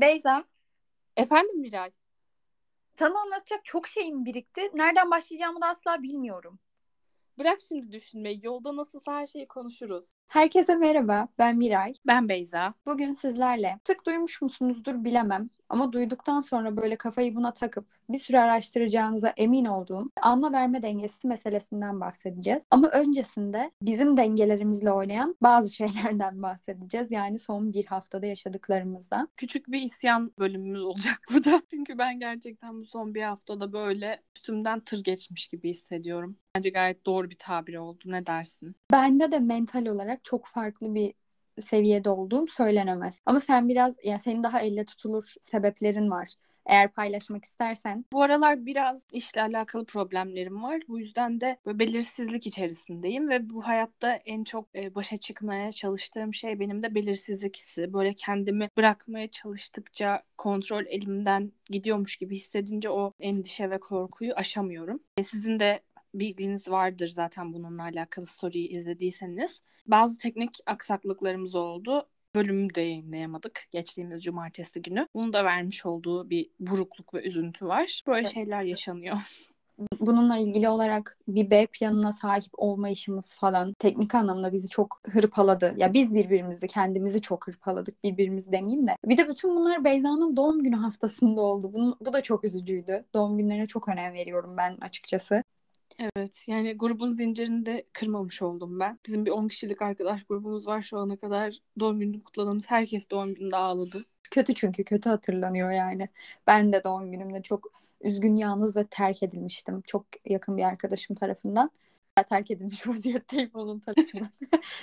Beyza. Efendim Miray? Sana anlatacak çok şeyim birikti. Nereden başlayacağımı da asla bilmiyorum. Bırak şimdi düşünmeyi. Yolda nasılsa her şeyi konuşuruz. Herkese merhaba. Ben Miray. Ben Beyza. Bugün sizlerle sık duymuş musunuzdur bilemem ama duyduktan sonra böyle kafayı buna takıp bir süre araştıracağınıza emin olduğum alma verme dengesi meselesinden bahsedeceğiz. Ama öncesinde bizim dengelerimizle oynayan bazı şeylerden bahsedeceğiz. Yani son bir haftada yaşadıklarımızda. Küçük bir isyan bölümümüz olacak bu da. Çünkü ben gerçekten bu son bir haftada böyle üstümden tır geçmiş gibi hissediyorum. Bence gayet doğru bir tabir oldu. Ne dersin? Bende de mental olarak çok farklı bir seviyede olduğum söylenemez. Ama sen biraz, yani senin daha elle tutulur sebeplerin var. Eğer paylaşmak istersen. Bu aralar biraz işle alakalı problemlerim var. Bu yüzden de belirsizlik içerisindeyim ve bu hayatta en çok başa çıkmaya çalıştığım şey benim de belirsizlik hissi. Böyle kendimi bırakmaya çalıştıkça kontrol elimden gidiyormuş gibi hissedince o endişe ve korkuyu aşamıyorum. Sizin de bilginiz vardır zaten bununla alakalı story'yi izlediyseniz. Bazı teknik aksaklıklarımız oldu. Bölümü de yayınlayamadık geçtiğimiz cumartesi günü. Bunun da vermiş olduğu bir burukluk ve üzüntü var. Böyle şeyler yaşanıyor. Bununla ilgili olarak bir B planına sahip olmayışımız falan teknik anlamda bizi çok hırpaladı. Ya biz birbirimizi, kendimizi çok hırpaladık. Birbirimizi demeyeyim de. Bir de bütün bunlar Beyza'nın doğum günü haftasında oldu. Bu da çok üzücüydü. Doğum günlerine çok önem veriyorum ben açıkçası. Evet, yani grubun zincirini de kırmamış oldum ben. Bizim bir 10 kişilik arkadaş grubumuz var şu ana kadar. Doğum gününü kutladığımız herkes doğum gününde ağladı. Kötü, çünkü kötü hatırlanıyor yani. Ben de doğum günümde çok üzgün, yalnız ve terk edilmiştim. Çok yakın bir arkadaşım tarafından. Terk edilmiş vaziyetteyim onun tarafından.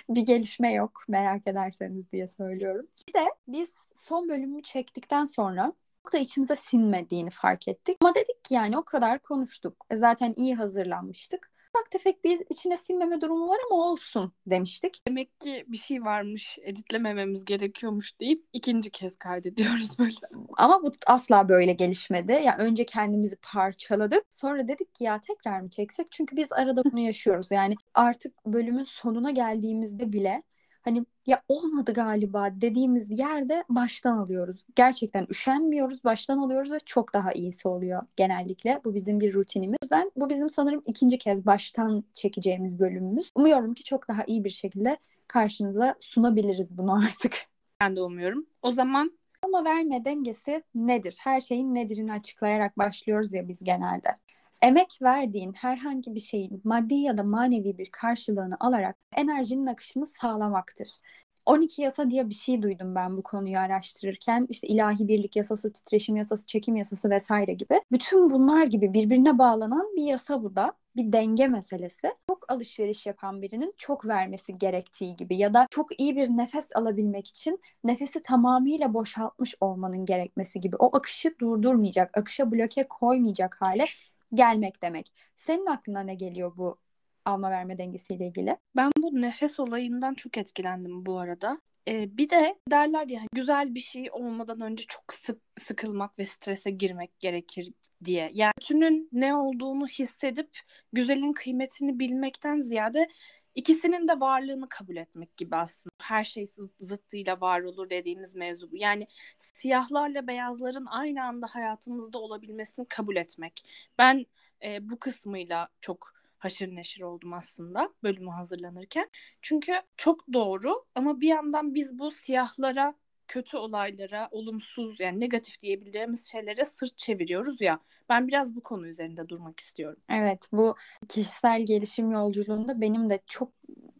Bir gelişme yok, merak ederseniz diye söylüyorum. Bir de biz son bölümü çektikten sonra da içimize sinmediğini fark ettik. Ama dedik ki yani o kadar konuştuk. Zaten iyi hazırlanmıştık. Bak tefek bir içine sinmeme durumu var ama olsun demiştik. Demek ki bir şey varmış, editlemememiz gerekiyormuş deyip ikinci kez kaydediyoruz böyle. Ama bu asla böyle gelişmedi. Ya yani önce kendimizi parçaladık. Sonra dedik ki ya tekrar mı çeksek? Çünkü biz arada bunu yaşıyoruz. Yani artık bölümün sonuna geldiğimizde bile hani ya olmadı galiba dediğimiz yerde baştan alıyoruz. Gerçekten üşenmiyoruz, baştan alıyoruz ve çok daha iyisi oluyor genellikle. Bu bizim bir rutinimiz. O yüzden bu bizim sanırım ikinci kez baştan çekeceğimiz bölümümüz. Umuyorum ki çok daha iyi bir şekilde karşınıza sunabiliriz bunu artık. Ben de umuyorum. O zaman alma verme dengesi nedir? Her şeyin nedirini açıklayarak başlıyoruz ya biz genelde. Emek verdiğin herhangi bir şeyin maddi ya da manevi bir karşılığını alarak enerjinin akışını sağlamaktır. 12 yasa diye bir şey duydum ben bu konuyu araştırırken. İşte ilahi birlik yasası, titreşim yasası, çekim yasası vesaire gibi. Bütün bunlar gibi birbirine bağlanan bir yasa bu da. Bir denge meselesi. Çok alışveriş yapan birinin çok vermesi gerektiği gibi ya da çok iyi bir nefes alabilmek için nefesi tamamıyla boşaltmış olmanın gerekmesi gibi. O akışı durdurmayacak, akışa bloke koymayacak hale gelmek demek. Senin aklına ne geliyor bu alma verme dengesiyle ilgili? Ben bu nefes olayından çok etkilendim bu arada. Bir de derler ya güzel bir şey olmadan önce çok sıkılmak ve strese girmek gerekir diye. Yani bütünün ne olduğunu hissedip güzelin kıymetini bilmekten ziyade İkisinin de varlığını kabul etmek gibi aslında. Her şey zıttıyla var olur dediğimiz mevzu bu. Yani siyahlarla beyazların aynı anda hayatımızda olabilmesini kabul etmek. Ben bu kısmıyla çok haşır neşir oldum aslında bölümü hazırlanırken. Çünkü çok doğru ama bir yandan biz bu siyahlara, kötü olaylara, olumsuz yani negatif diyebileceğimiz şeylere sırt çeviriyoruz ya. Ben biraz bu konu üzerinde durmak istiyorum. Evet, bu kişisel gelişim yolculuğunda benim de çok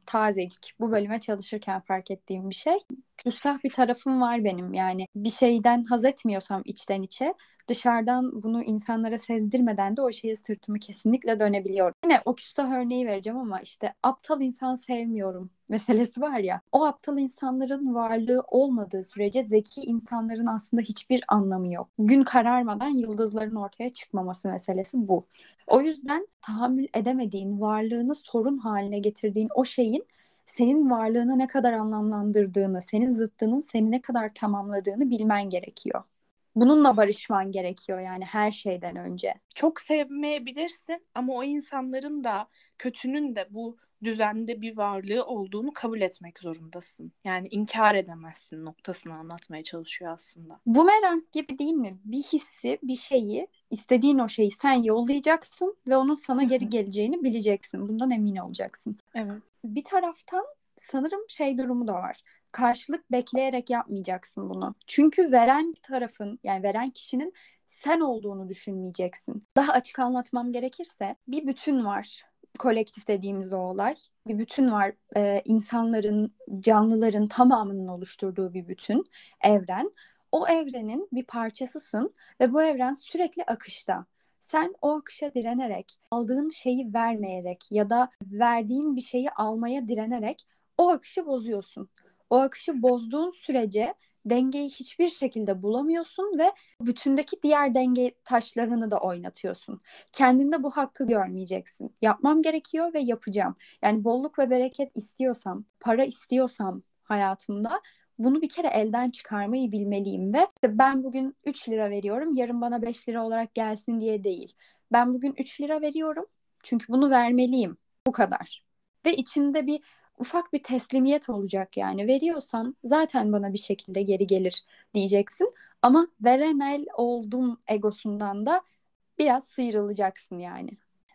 tazecik bu bölüme çalışırken fark ettiğim bir şey. Küstah bir tarafım var benim. Yani bir şeyden haz etmiyorsam içten içe dışarıdan bunu insanlara sezdirmeden de o şeye sırtımı kesinlikle dönebiliyorum. Yine o küstah örneği vereceğim ama işte aptal insan sevmiyorum meselesi var ya. O aptal insanların varlığı olmadığı sürece zeki insanların aslında hiçbir anlamı yok. Gün kararmadan yıldızların ortaya çıkmaması meselesi bu. O yüzden tahammül edemediğin, varlığını sorun haline getirdiğin o şeyin senin varlığını ne kadar anlamlandırdığını, senin zıttının seni ne kadar tamamladığını bilmen gerekiyor. Bununla barışman gerekiyor yani her şeyden önce. Çok sevmeyebilirsin ama o insanların da, kötünün de bu düzende bir varlığı olduğunu kabul etmek zorundasın. Yani inkar edemezsin noktasını anlatmaya çalışıyor aslında. Bumerang gibi değil mi? Bir hissi, bir şeyi, istediğin o şeyi sen yollayacaksın ve onun sana geri geleceğini bileceksin. Bundan emin olacaksın. Evet. Bir taraftan sanırım şey durumu da var. Karşılık bekleyerek yapmayacaksın bunu. Çünkü veren tarafın, yani veren kişinin sen olduğunu düşünmeyeceksin. Daha açık anlatmam gerekirse bir bütün var. Kolektif dediğimiz o olay. Bir bütün var. İnsanların, canlıların tamamının oluşturduğu bir bütün. Evren. O evrenin bir parçasısın ve bu evren sürekli akışta. Sen o akışa direnerek, aldığın şeyi vermeyerek ya da verdiğin bir şeyi almaya direnerek o akışı bozuyorsun. O akışı bozduğun sürece dengeyi hiçbir şekilde bulamıyorsun ve bütündeki diğer denge taşlarını da oynatıyorsun. Kendinde bu hakkı görmeyeceksin. Yapmam gerekiyor ve yapacağım. Yani bolluk ve bereket istiyorsam, para istiyorsam hayatımda bunu bir kere elden çıkarmayı bilmeliyim ve ben bugün 3 lira veriyorum, yarın bana 5 lira olarak gelsin diye değil. Ben bugün 3 lira veriyorum çünkü bunu vermeliyim. Bu kadar. Ve içinde bir ufak bir teslimiyet olacak yani. Veriyorsam zaten bana bir şekilde geri gelir diyeceksin. Ama veren el oldum egosundan da biraz sıyrılacaksın yani.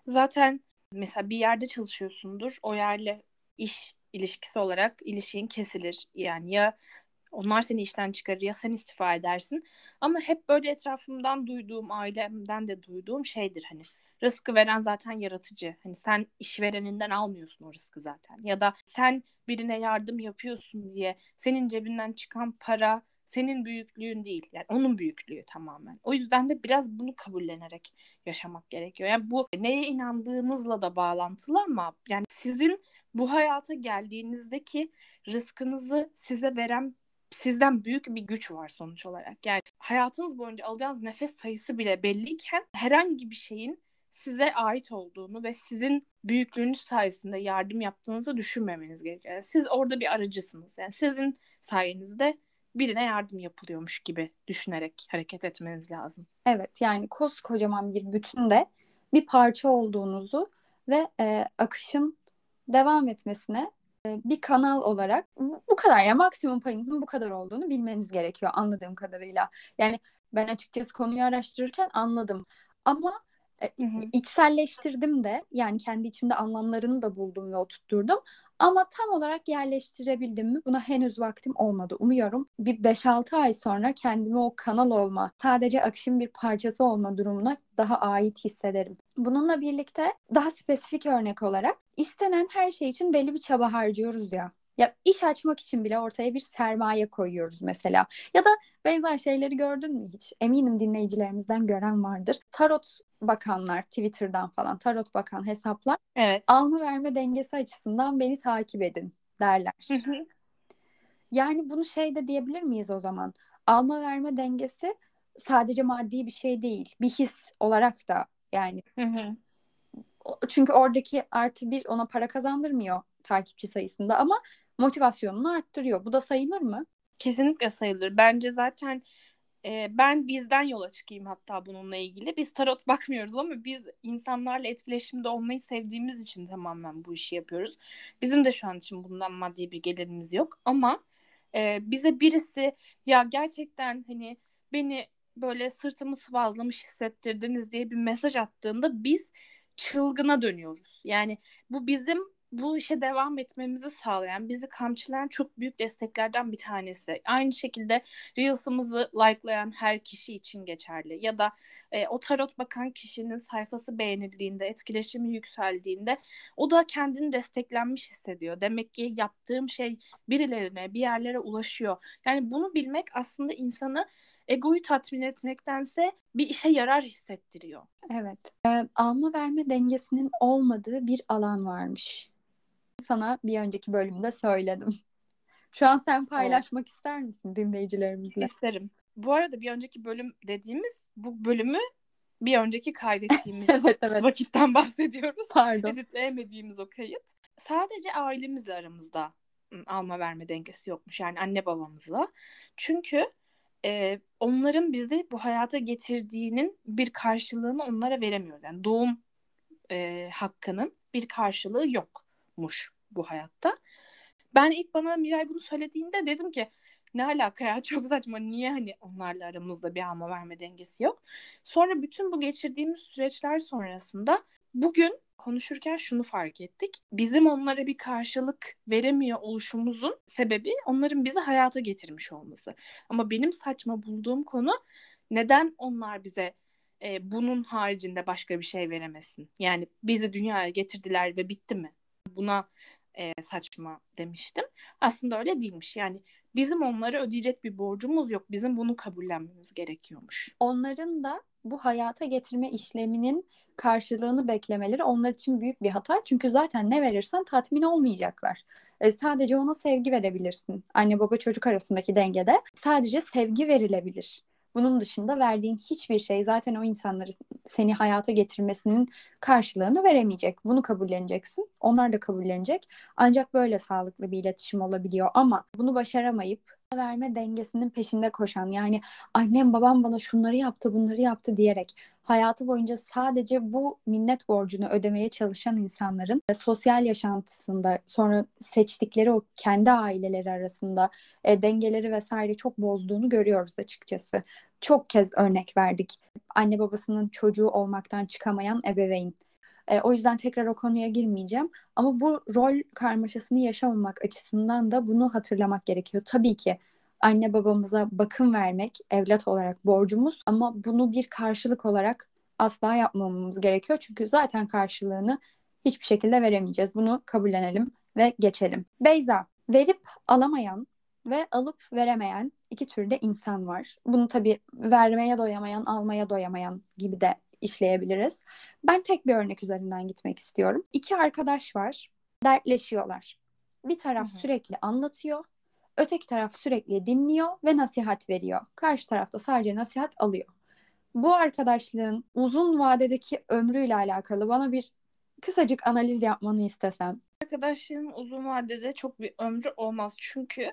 Zaten mesela bir yerde çalışıyorsundur. O yerle iş ilişkisi olarak ilişkin kesilir. Yani ya onlar seni işten çıkarır ya sen istifa edersin. Ama hep böyle etrafımdan duyduğum, ailemden de duyduğum şeydir hani. Rızkı veren zaten yaratıcı. Hani sen işvereninden almıyorsun o rızkı zaten. Ya da sen birine yardım yapıyorsun diye senin cebinden çıkan para senin büyüklüğün değil. Yani onun büyüklüğü tamamen. O yüzden de biraz bunu kabullenerek yaşamak gerekiyor. Yani bu neye inandığınızla da bağlantılı ama yani sizin bu hayata geldiğinizdeki rızkınızı size veren sizden büyük bir güç var sonuç olarak. Yani hayatınız boyunca alacağınız nefes sayısı bile belliyken herhangi bir şeyin size ait olduğunu ve sizin büyüklüğünüz sayesinde yardım yaptığınızı düşünmemeniz gerekiyor. Yani siz orada bir aracısınız. Yani sizin sayenizde birine yardım yapılıyormuş gibi düşünerek hareket etmeniz lazım. Evet, yani koskocaman bir bütünde bir parça olduğunuzu ve akışın devam etmesine bir kanal olarak bu kadar ya yani maksimum payınızın bu kadar olduğunu bilmeniz gerekiyor anladığım kadarıyla. Yani ben açıkçası konuyu araştırırken anladım ama içselleştirdim de yani kendi içimde anlamlarını da buldum ve oturtturdum ama tam olarak yerleştirebildim mi buna henüz vaktim olmadı. Umuyorum bir 5-6 ay sonra kendimi o kanal olma, sadece akışın bir parçası olma durumuna daha ait hissederim. Bununla birlikte daha spesifik örnek olarak istenen her şey için belli bir çaba harcıyoruz ya. Ya iş açmak için bile ortaya bir sermaye koyuyoruz mesela. Ya da benzer şeyleri gördün mü hiç? Eminim dinleyicilerimizden gören vardır. Tarot bakanlar, Twitter'dan falan tarot bakan hesaplar. Evet. Alma verme dengesi açısından beni takip edin derler. Yani bunu şey de diyebilir miyiz o zaman? Alma verme dengesi sadece maddi bir şey değil. Bir his olarak da yani. Çünkü oradaki artı bir ona para kazandırmıyor takipçi sayısında ama motivasyonunu arttırıyor. Bu da sayılır mı? Kesinlikle sayılır. Bence zaten ben bizden yola çıkayım hatta bununla ilgili. Biz tarot bakmıyoruz ama biz insanlarla etkileşimde olmayı sevdiğimiz için tamamen bu işi yapıyoruz. Bizim de şu an için bundan maddi bir gelirimiz yok ama bize birisi ya gerçekten hani beni böyle sırtımı sıvazlamış hissettirdiniz diye bir mesaj attığında biz çılgına dönüyoruz. Yani bu bizim bu işe devam etmemizi sağlayan, bizi kamçılayan çok büyük desteklerden bir tanesi. Aynı şekilde Reels'ımızı likelayan her kişi için geçerli. Ya da o tarot bakan kişinin sayfası beğenildiğinde, etkileşimi yükseldiğinde o da kendini desteklenmiş hissediyor. Demek ki yaptığım şey birilerine, bir yerlere ulaşıyor. Yani bunu bilmek aslında insanı egoyu tatmin etmektense bir işe yarar hissettiriyor. Evet. Alma verme dengesinin olmadığı bir alan varmış. Sana bir önceki bölümde söyledim. Şu an sen paylaşmak ister misin dinleyicilerimizle? İsterim. Bu arada bir önceki bölüm dediğimiz bu bölümü bir önceki kaydettiğimiz evet. vakitten bahsediyoruz. Pardon. Editleyemediğimiz o kayıt. Sadece ailemizle aramızda alma verme dengesi yokmuş. Yani anne babamızla. Çünkü onların bizi bu hayata getirdiğinin bir karşılığını onlara veremiyoruz. Yani doğum hakkının bir karşılığı yok. yokmuş bu hayatta. Ben ilk bana Miray bunu söylediğinde dedim ki ne alaka ya, çok saçma, niye hani onlarla aramızda bir alma verme dengesi yok. Sonra bütün bu geçirdiğimiz süreçler sonrasında bugün konuşurken şunu fark ettik. Bizim onlara bir karşılık veremiyor oluşumuzun sebebi onların bizi hayata getirmiş olması. Ama benim saçma bulduğum konu neden onlar bize bunun haricinde başka bir şey veremesin? Yani bizi dünyaya getirdiler ve bitti mi? Buna saçma demiştim. Aslında öyle değilmiş. Yani bizim onlara ödeyecek bir borcumuz yok. Bizim bunu kabullenmemiz gerekiyormuş. Onların da bu hayata getirme işleminin karşılığını beklemeleri onlar için büyük bir hata. Çünkü zaten ne verirsen tatmin olmayacaklar. Sadece ona sevgi verebilirsin. Anne baba çocuk arasındaki dengede sadece sevgi verilebilir. Bunun dışında verdiğin hiçbir şey zaten o insanları seni hayata getirmesinin karşılığını veremeyecek. Bunu kabulleneceksin. Onlar da kabullenecek. Ancak böyle sağlıklı bir iletişim olabiliyor. Ama bunu başaramayıp verme dengesinin peşinde koşan, yani annem babam bana şunları yaptı bunları yaptı diyerek hayatı boyunca sadece bu minnet borcunu ödemeye çalışan insanların sosyal yaşantısında, sonra seçtikleri o kendi aileleri arasında dengeleri vesaire çok bozduğunu görüyoruz açıkçası. Çok kez örnek verdik. Anne babasının çocuğu olmaktan çıkamayan ebeveyn. O yüzden tekrar o konuya girmeyeceğim. Ama bu rol karmaşasını yaşamamak açısından da bunu hatırlamak gerekiyor. Tabii ki anne babamıza bakım vermek evlat olarak borcumuz, ama bunu bir karşılık olarak asla yapmamamız gerekiyor. Çünkü zaten karşılığını hiçbir şekilde veremeyeceğiz. Bunu kabullenelim ve geçelim. Beyza, verip alamayan ve alıp veremeyen iki türde insan var. Bunu tabii vermeye doyamayan, almaya doyamayan gibi de işleyebiliriz. Ben tek bir örnek üzerinden gitmek istiyorum. İki arkadaş var, dertleşiyorlar. Bir taraf sürekli anlatıyor, öteki taraf sürekli dinliyor ve nasihat veriyor. Karşı taraf da sadece nasihat alıyor. Bu arkadaşlığın uzun vadedeki ömrüyle alakalı bana bir kısacık analiz yapmanı istesem. Arkadaşlığın uzun vadede çok bir ömrü olmaz. Çünkü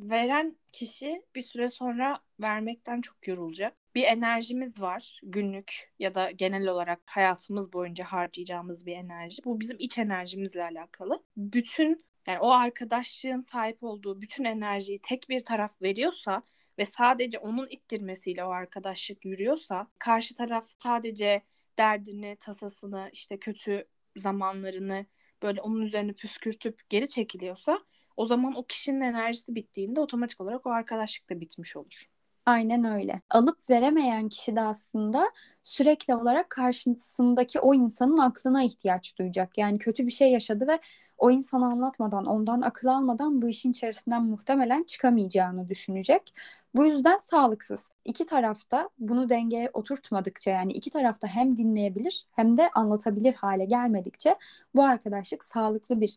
veren kişi bir süre sonra vermekten çok yorulacak. Bir enerjimiz var, günlük ya da genel olarak hayatımız boyunca harcayacağımız bir enerji. Bu bizim iç enerjimizle alakalı. Bütün, yani o arkadaşlığın sahip olduğu bütün enerjiyi tek bir taraf veriyorsa ve sadece onun ittirmesiyle o arkadaşlık yürüyorsa, karşı taraf sadece derdini, tasasını, işte kötü zamanlarını böyle onun üzerine püskürtüp geri çekiliyorsa, o zaman o kişinin enerjisi bittiğinde otomatik olarak o arkadaşlık da bitmiş olur. Aynen öyle. Alıp veremeyen kişi de aslında sürekli olarak karşısındaki o insanın aklına ihtiyaç duyacak. Yani kötü bir şey yaşadı ve o insana anlatmadan, ondan akıl almadan bu işin içerisinden muhtemelen çıkamayacağını düşünecek. Bu yüzden sağlıksız. İki tarafta bunu dengeye oturtmadıkça, yani iki tarafta hem dinleyebilir hem de anlatabilir hale gelmedikçe bu arkadaşlık sağlıklı bir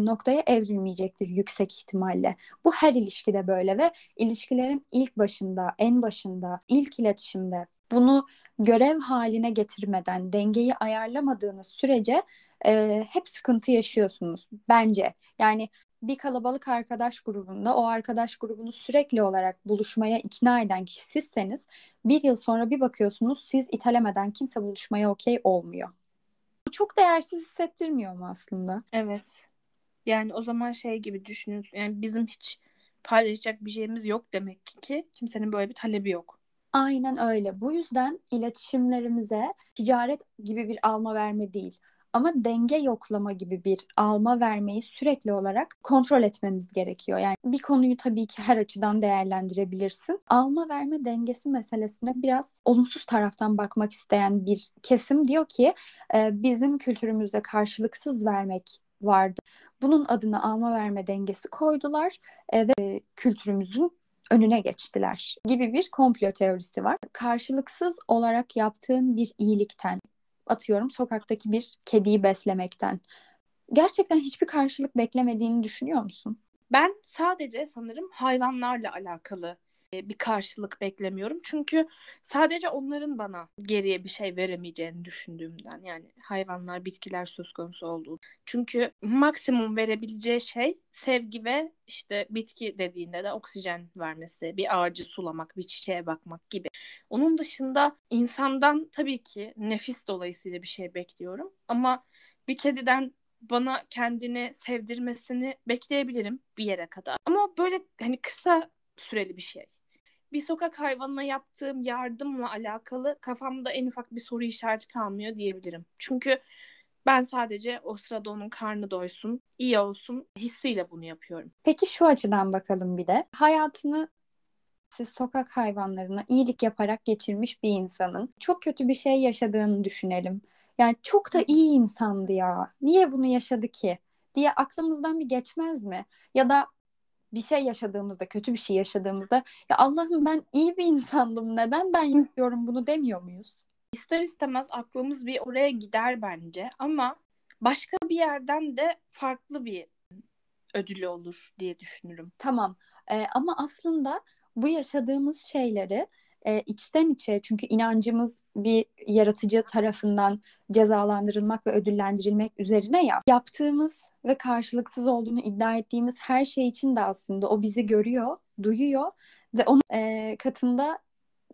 noktaya evrilmeyecektir yüksek ihtimalle. Bu her ilişkide böyle ve ilişkilerin ilk başında, en başında, ilk iletişimde bunu görev haline getirmeden, dengeyi ayarlamadığınız sürece hep sıkıntı yaşıyorsunuz bence. Yani bir kalabalık arkadaş grubunda o arkadaş grubunu sürekli olarak buluşmaya ikna eden kişi sizseniz, bir yıl sonra bir bakıyorsunuz siz itelemeden kimse buluşmaya okey olmuyor. Bu çok değersiz hissettirmiyor mu aslında? Evet. Yani o zaman şey gibi düşünüyorsun. Yani bizim hiç paylaşacak bir şeyimiz yok demek ki. Kimsenin böyle bir talebi yok. Aynen öyle. Bu yüzden iletişimlerimize ticaret gibi bir alma verme değil, ama denge yoklama gibi bir alma vermeyi sürekli olarak kontrol etmemiz gerekiyor. Yani bir konuyu tabii ki her açıdan değerlendirebilirsin. Alma verme dengesi meselesine biraz olumsuz taraftan bakmak isteyen bir kesim diyor ki bizim kültürümüzde karşılıksız vermek vardı. Bunun adına alma verme dengesi koydular ve kültürümüzün önüne geçtiler gibi bir komplo teorisi var. Karşılıksız olarak yaptığın bir iyilikten, atıyorum sokaktaki bir kediyi beslemekten, gerçekten hiçbir karşılık beklemediğini düşünüyor musun? Ben sadece sanırım hayvanlarla alakalı bir karşılık beklemiyorum. Çünkü sadece onların bana geriye bir şey veremeyeceğini düşündüğümden, yani hayvanlar, bitkiler söz konusu olduğu. Çünkü maksimum verebileceği şey sevgi ve işte bitki dediğinde de oksijen vermesi, bir ağacı sulamak, bir çiçeğe bakmak gibi. Onun dışında insandan tabii ki nefis dolayısıyla bir şey bekliyorum, ama bir kediden bana kendini sevdirmesini bekleyebilirim bir yere kadar. Ama böyle hani kısa süreli bir şey. Bir sokak hayvanına yaptığım yardımla alakalı kafamda en ufak bir soru işareti kalmıyor diyebilirim. Çünkü ben sadece o sırada onun karnı doysun, iyi olsun hissiyle bunu yapıyorum. Peki şu açıdan bakalım bir de. Hayatını siz sokak hayvanlarına iyilik yaparak geçirmiş bir insanın çok kötü bir şey yaşadığını düşünelim. Yani çok da iyi insandı ya, niye bunu yaşadı ki diye aklımızdan bir geçmez mi? Ya da bir şey yaşadığımızda, kötü bir şey yaşadığımızda ya Allah'ım ben iyi bir insandım, neden ben yapıyorum bunu demiyor muyuz? İster istemez aklımız bir oraya gider bence ama başka bir yerden de farklı bir ödülü olur diye düşünürüm. Tamam ama aslında bu yaşadığımız şeyleri içten içe, çünkü inancımız bir yaratıcı tarafından cezalandırılmak ve ödüllendirilmek üzerine yaptığımız ve karşılıksız olduğunu iddia ettiğimiz her şey için de aslında o bizi görüyor, duyuyor ve onun katında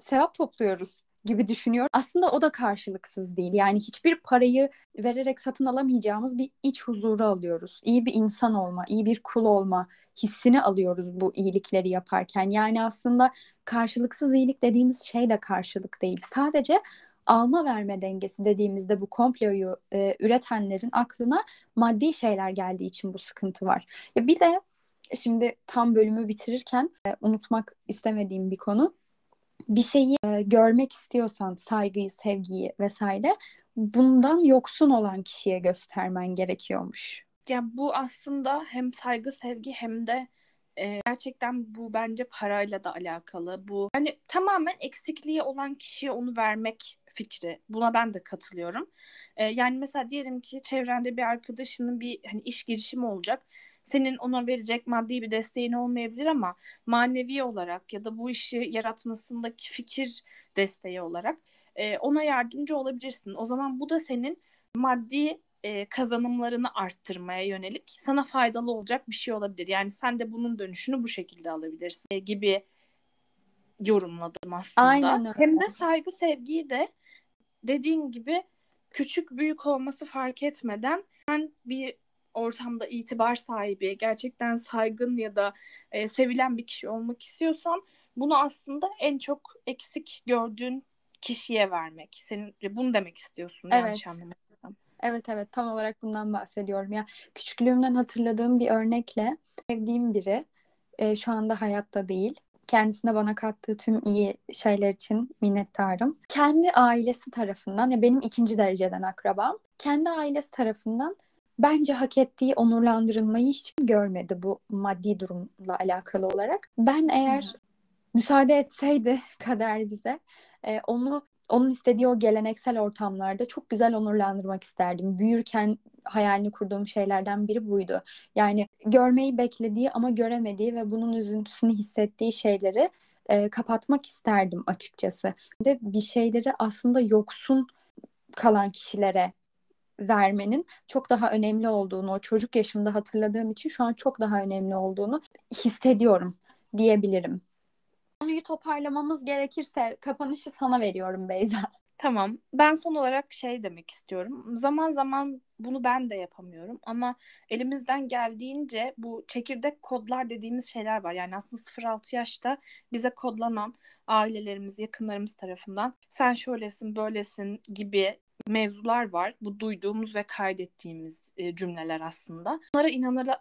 sevap topluyoruz gibi düşünüyor. Aslında o da karşılıksız değil. Yani hiçbir parayı vererek satın alamayacağımız bir iç huzuru alıyoruz. İyi bir insan olma, iyi bir kul olma hissini alıyoruz bu iyilikleri yaparken. Yani aslında karşılıksız iyilik dediğimiz şey de karşılık değil. Sadece alma verme dengesi dediğimizde bu komployu üretenlerin aklına maddi şeyler geldiği için bu sıkıntı var. Ya bir de şimdi tam bölümü bitirirken unutmak istemediğim bir konu. Bir şeyi görmek istiyorsan saygıyı, sevgiyi vesaire bundan yoksun olan kişiye göstermen gerekiyormuş. Yani bu aslında hem saygı, sevgi hem de gerçekten bu bence parayla da alakalı. Bu hani tamamen eksikliği olan kişiye onu vermek fikri. Buna ben de katılıyorum. Yani mesela diyelim ki çevrende bir arkadaşının bir hani iş girişimi olacak. Senin ona verecek maddi bir desteğin olmayabilir ama manevi olarak ya da bu işi yaratmasındaki fikir desteği olarak ona yardımcı olabilirsin. O zaman bu da senin maddi kazanımlarını arttırmaya yönelik sana faydalı olacak bir şey olabilir. Yani sen de bunun dönüşünü bu şekilde alabilirsin gibi yorumladım aslında. Aynen öyle. Hem de saygı, sevgiyi de dediğin gibi küçük büyük olması fark etmeden sen bir ortamda itibar sahibi, gerçekten saygın ya da sevilen bir kişi olmak istiyorsan bunu aslında en çok eksik gördüğün kişiye vermek. Senin bunu demek istiyorsun. Evet. Yanlış anlamadıysam. Evet tam olarak bundan bahsediyorum. Ya küçüklüğümden hatırladığım bir örnekle sevdiğim biri şu anda hayatta değil. Kendisine bana kattığı tüm iyi şeyler için minnettarım. Kendi ailesi tarafından ya benim 2. dereceden akrabam. Kendi ailesi tarafından bence hak ettiği onurlandırılmayı hiç görmedi bu maddi durumla alakalı olarak. Ben eğer müsaade etseydi kader bize onun istediği o geleneksel ortamlarda çok güzel onurlandırmak isterdim. Büyürken hayalini kurduğum şeylerden biri buydu. Yani görmeyi beklediği ama göremediği ve bunun üzüntüsünü hissettiği şeyleri kapatmak isterdim açıkçası. De bir şeyleri aslında yoksun kalan kişilere vermenin çok daha önemli olduğunu, o çocuk yaşımda hatırladığım için şu an çok daha önemli olduğunu hissediyorum diyebilirim. Konuyu toparlamamız gerekirse kapanışı sana veriyorum Beyza. Tamam. Ben son olarak şey demek istiyorum. Zaman zaman bunu ben de yapamıyorum ama elimizden geldiğince bu çekirdek kodlar dediğimiz şeyler var. Yani aslında 0-6 yaşta bize kodlanan ailelerimiz, yakınlarımız tarafından sen şöylesin, böylesin gibi mevzular var. Bu duyduğumuz ve kaydettiğimiz cümleler aslında. Bunlara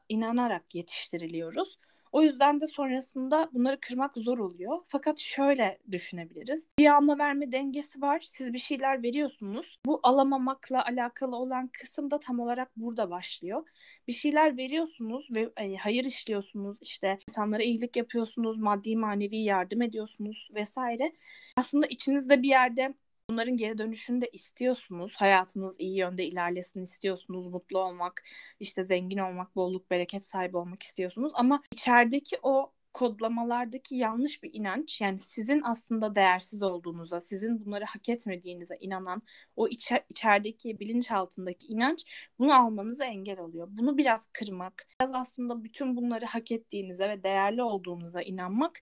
inanarak yetiştiriliyoruz. O yüzden de sonrasında bunları kırmak zor oluyor. Fakat şöyle düşünebiliriz. Bir alma verme dengesi var. Siz bir şeyler veriyorsunuz. Bu alamamakla alakalı olan kısım da tam olarak burada başlıyor. Bir şeyler veriyorsunuz ve hayır işliyorsunuz. İşte insanlara iyilik yapıyorsunuz. Maddi manevi yardım ediyorsunuz vesaire. Aslında içinizde bir yerde bunların geri dönüşünü de istiyorsunuz. Hayatınız iyi yönde ilerlesin istiyorsunuz. Mutlu olmak, işte zengin olmak, bolluk, bereket sahibi olmak istiyorsunuz. Ama içerideki o kodlamalardaki yanlış bir inanç, yani sizin aslında değersiz olduğunuza, sizin bunları hak etmediğinize inanan o içerideki bilinçaltındaki inanç bunu almanıza engel oluyor. Bunu biraz kırmak, biraz aslında bütün bunları hak ettiğinize ve değerli olduğunuza inanmak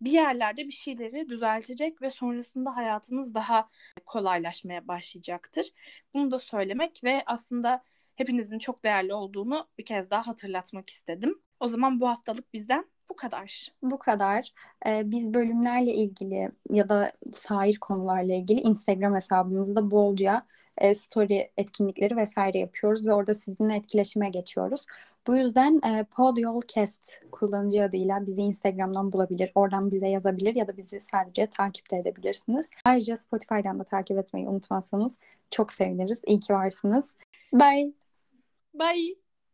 bir yerlerde bir şeyleri düzeltecek ve sonrasında hayatınız daha kolaylaşmaya başlayacaktır. Bunu da söylemek ve aslında hepinizin çok değerli olduğunu bir kez daha hatırlatmak istedim. O zaman bu haftalık bizden bu kadar. Bu kadar. Biz bölümlerle ilgili ya da sair konularla ilgili Instagram hesabımızda bolca story etkinlikleri vesaire yapıyoruz ve orada sizinle etkileşime geçiyoruz. Bu yüzden Podyolcast kullanıcı adıyla bizi Instagram'dan bulabilir, oradan bize yazabilir ya da bizi sadece takip de edebilirsiniz. Ayrıca Spotify'dan da takip etmeyi unutmazsanız çok seviniriz. İyi ki varsınız. Bye. Bye.